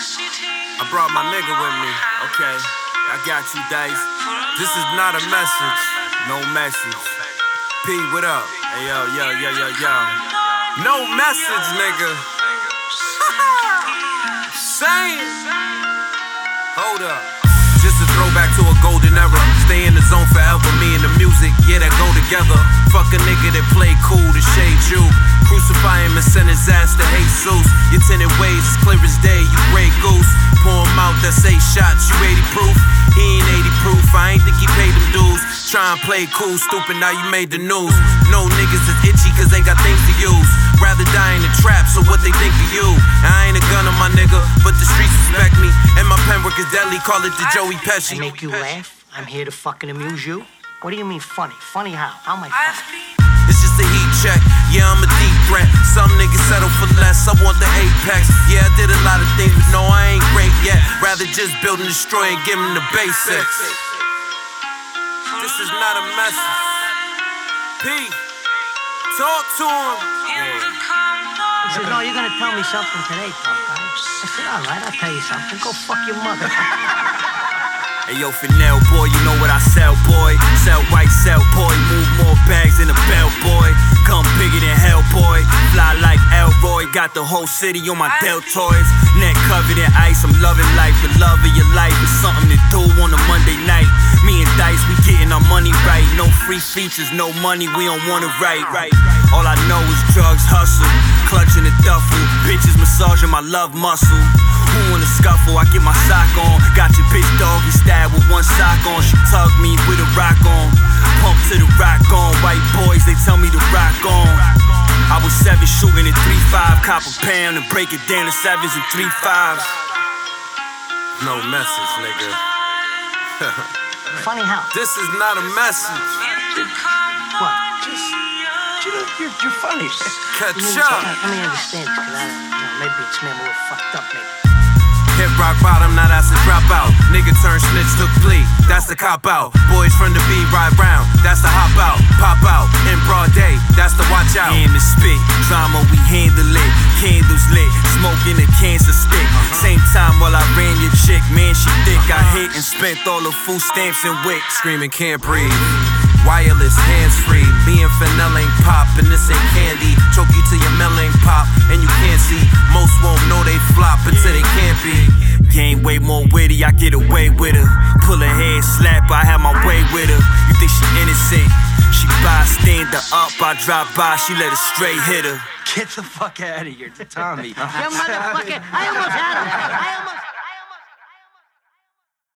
I brought my nigga with me. Okay, I got you, Dice. This is not a message, no message. P, what up? Hey, yo. No message, nigga. Same. Hold up. Just a throwback to a golden era. Stay in the zone forever. Me and the music, yeah, that go together. Fuck a nigga that play cool to shade you. Crucify him and send his ass to Jesus. Your tinted ways is clear as day, you gray goose. Pour him out, that's 8 shots, you 80 proof. He ain't 80 proof, I ain't think he paid them dues. Try and play cool, stupid, now you made the news. No niggas is itchy cause ain't got things to use. Rather die in the trap, so what they think of you? I ain't a gun on my nigga, but the streets respect me. And my pen work is deadly, call it the Joey Pesci. I make you laugh, I'm here to fucking amuse you. What do you mean funny? Funny how? How am I funny? It's just a heat check, yeah, I'm a deep threat. Some niggas settle for less, I want the apex. Yeah, I did a lot of things, but no, I ain't great yet. Rather just build and destroy and give them the basics. This is not a message. P, talk to him. He said, no, you're gonna tell me something today, punk, right? I said, alright, I'll tell you something. Go fuck your mother. Hey, yo, Fennell, boy, you know what I sell, boy. Sell right, sell, boy, move more bags than a bell, boy. Come bigger than hell, boy. Fly like Elroy, got the whole city on my deltoids. Neck covered in ice, I'm loving life. The love of your life is something to do on a Monday night. Me and Dice, we getting our money right. No free features, no money, we don't wanna write. All I know is drugs, hustle, clutching a duffel. Bitches massaging my love muscle. Who in the scuffle, I get my sock on. Got your bitch doggy stabbed with one sock on. She tugged me with a rock on. Pump to the rock on. White boys, they tell me to rock on. I was 7 shooting at 3.5. Cop a pound and break it down to 7s and 3.5s. No message, nigga. Funny how? This is not a message. What? Just, you know, you're funny. Catch up. Let me understand, because maybe it's me, I'm a little fucked up, maybe. Hit rock bottom, now that's a dropout. Nigga turned snitch, took plea, that's the cop out. Boys from the B ride round, that's the hop out. Pop out, in broad day, that's the watch out. In the spit, drama, we handle it. Candles lit, smoking a cancer stick. Same time while I ran your chick, man, she thick. I hit and spent all the food stamps and wick. Screaming, can't breathe. Wireless, hands free. Me and Fennell ain't pop, and this ain't candy. Choke you till your melon ain't pop, and you can't see. Most won't know they flop until they can't be. Game way more witty, I get away with her. Pull her head, slap, I have my way with her. You think she innocent? She bystander up, I drive by, she let a straight hit her. Get the fuck out of here, Tommy. You motherfucker, I almost had him.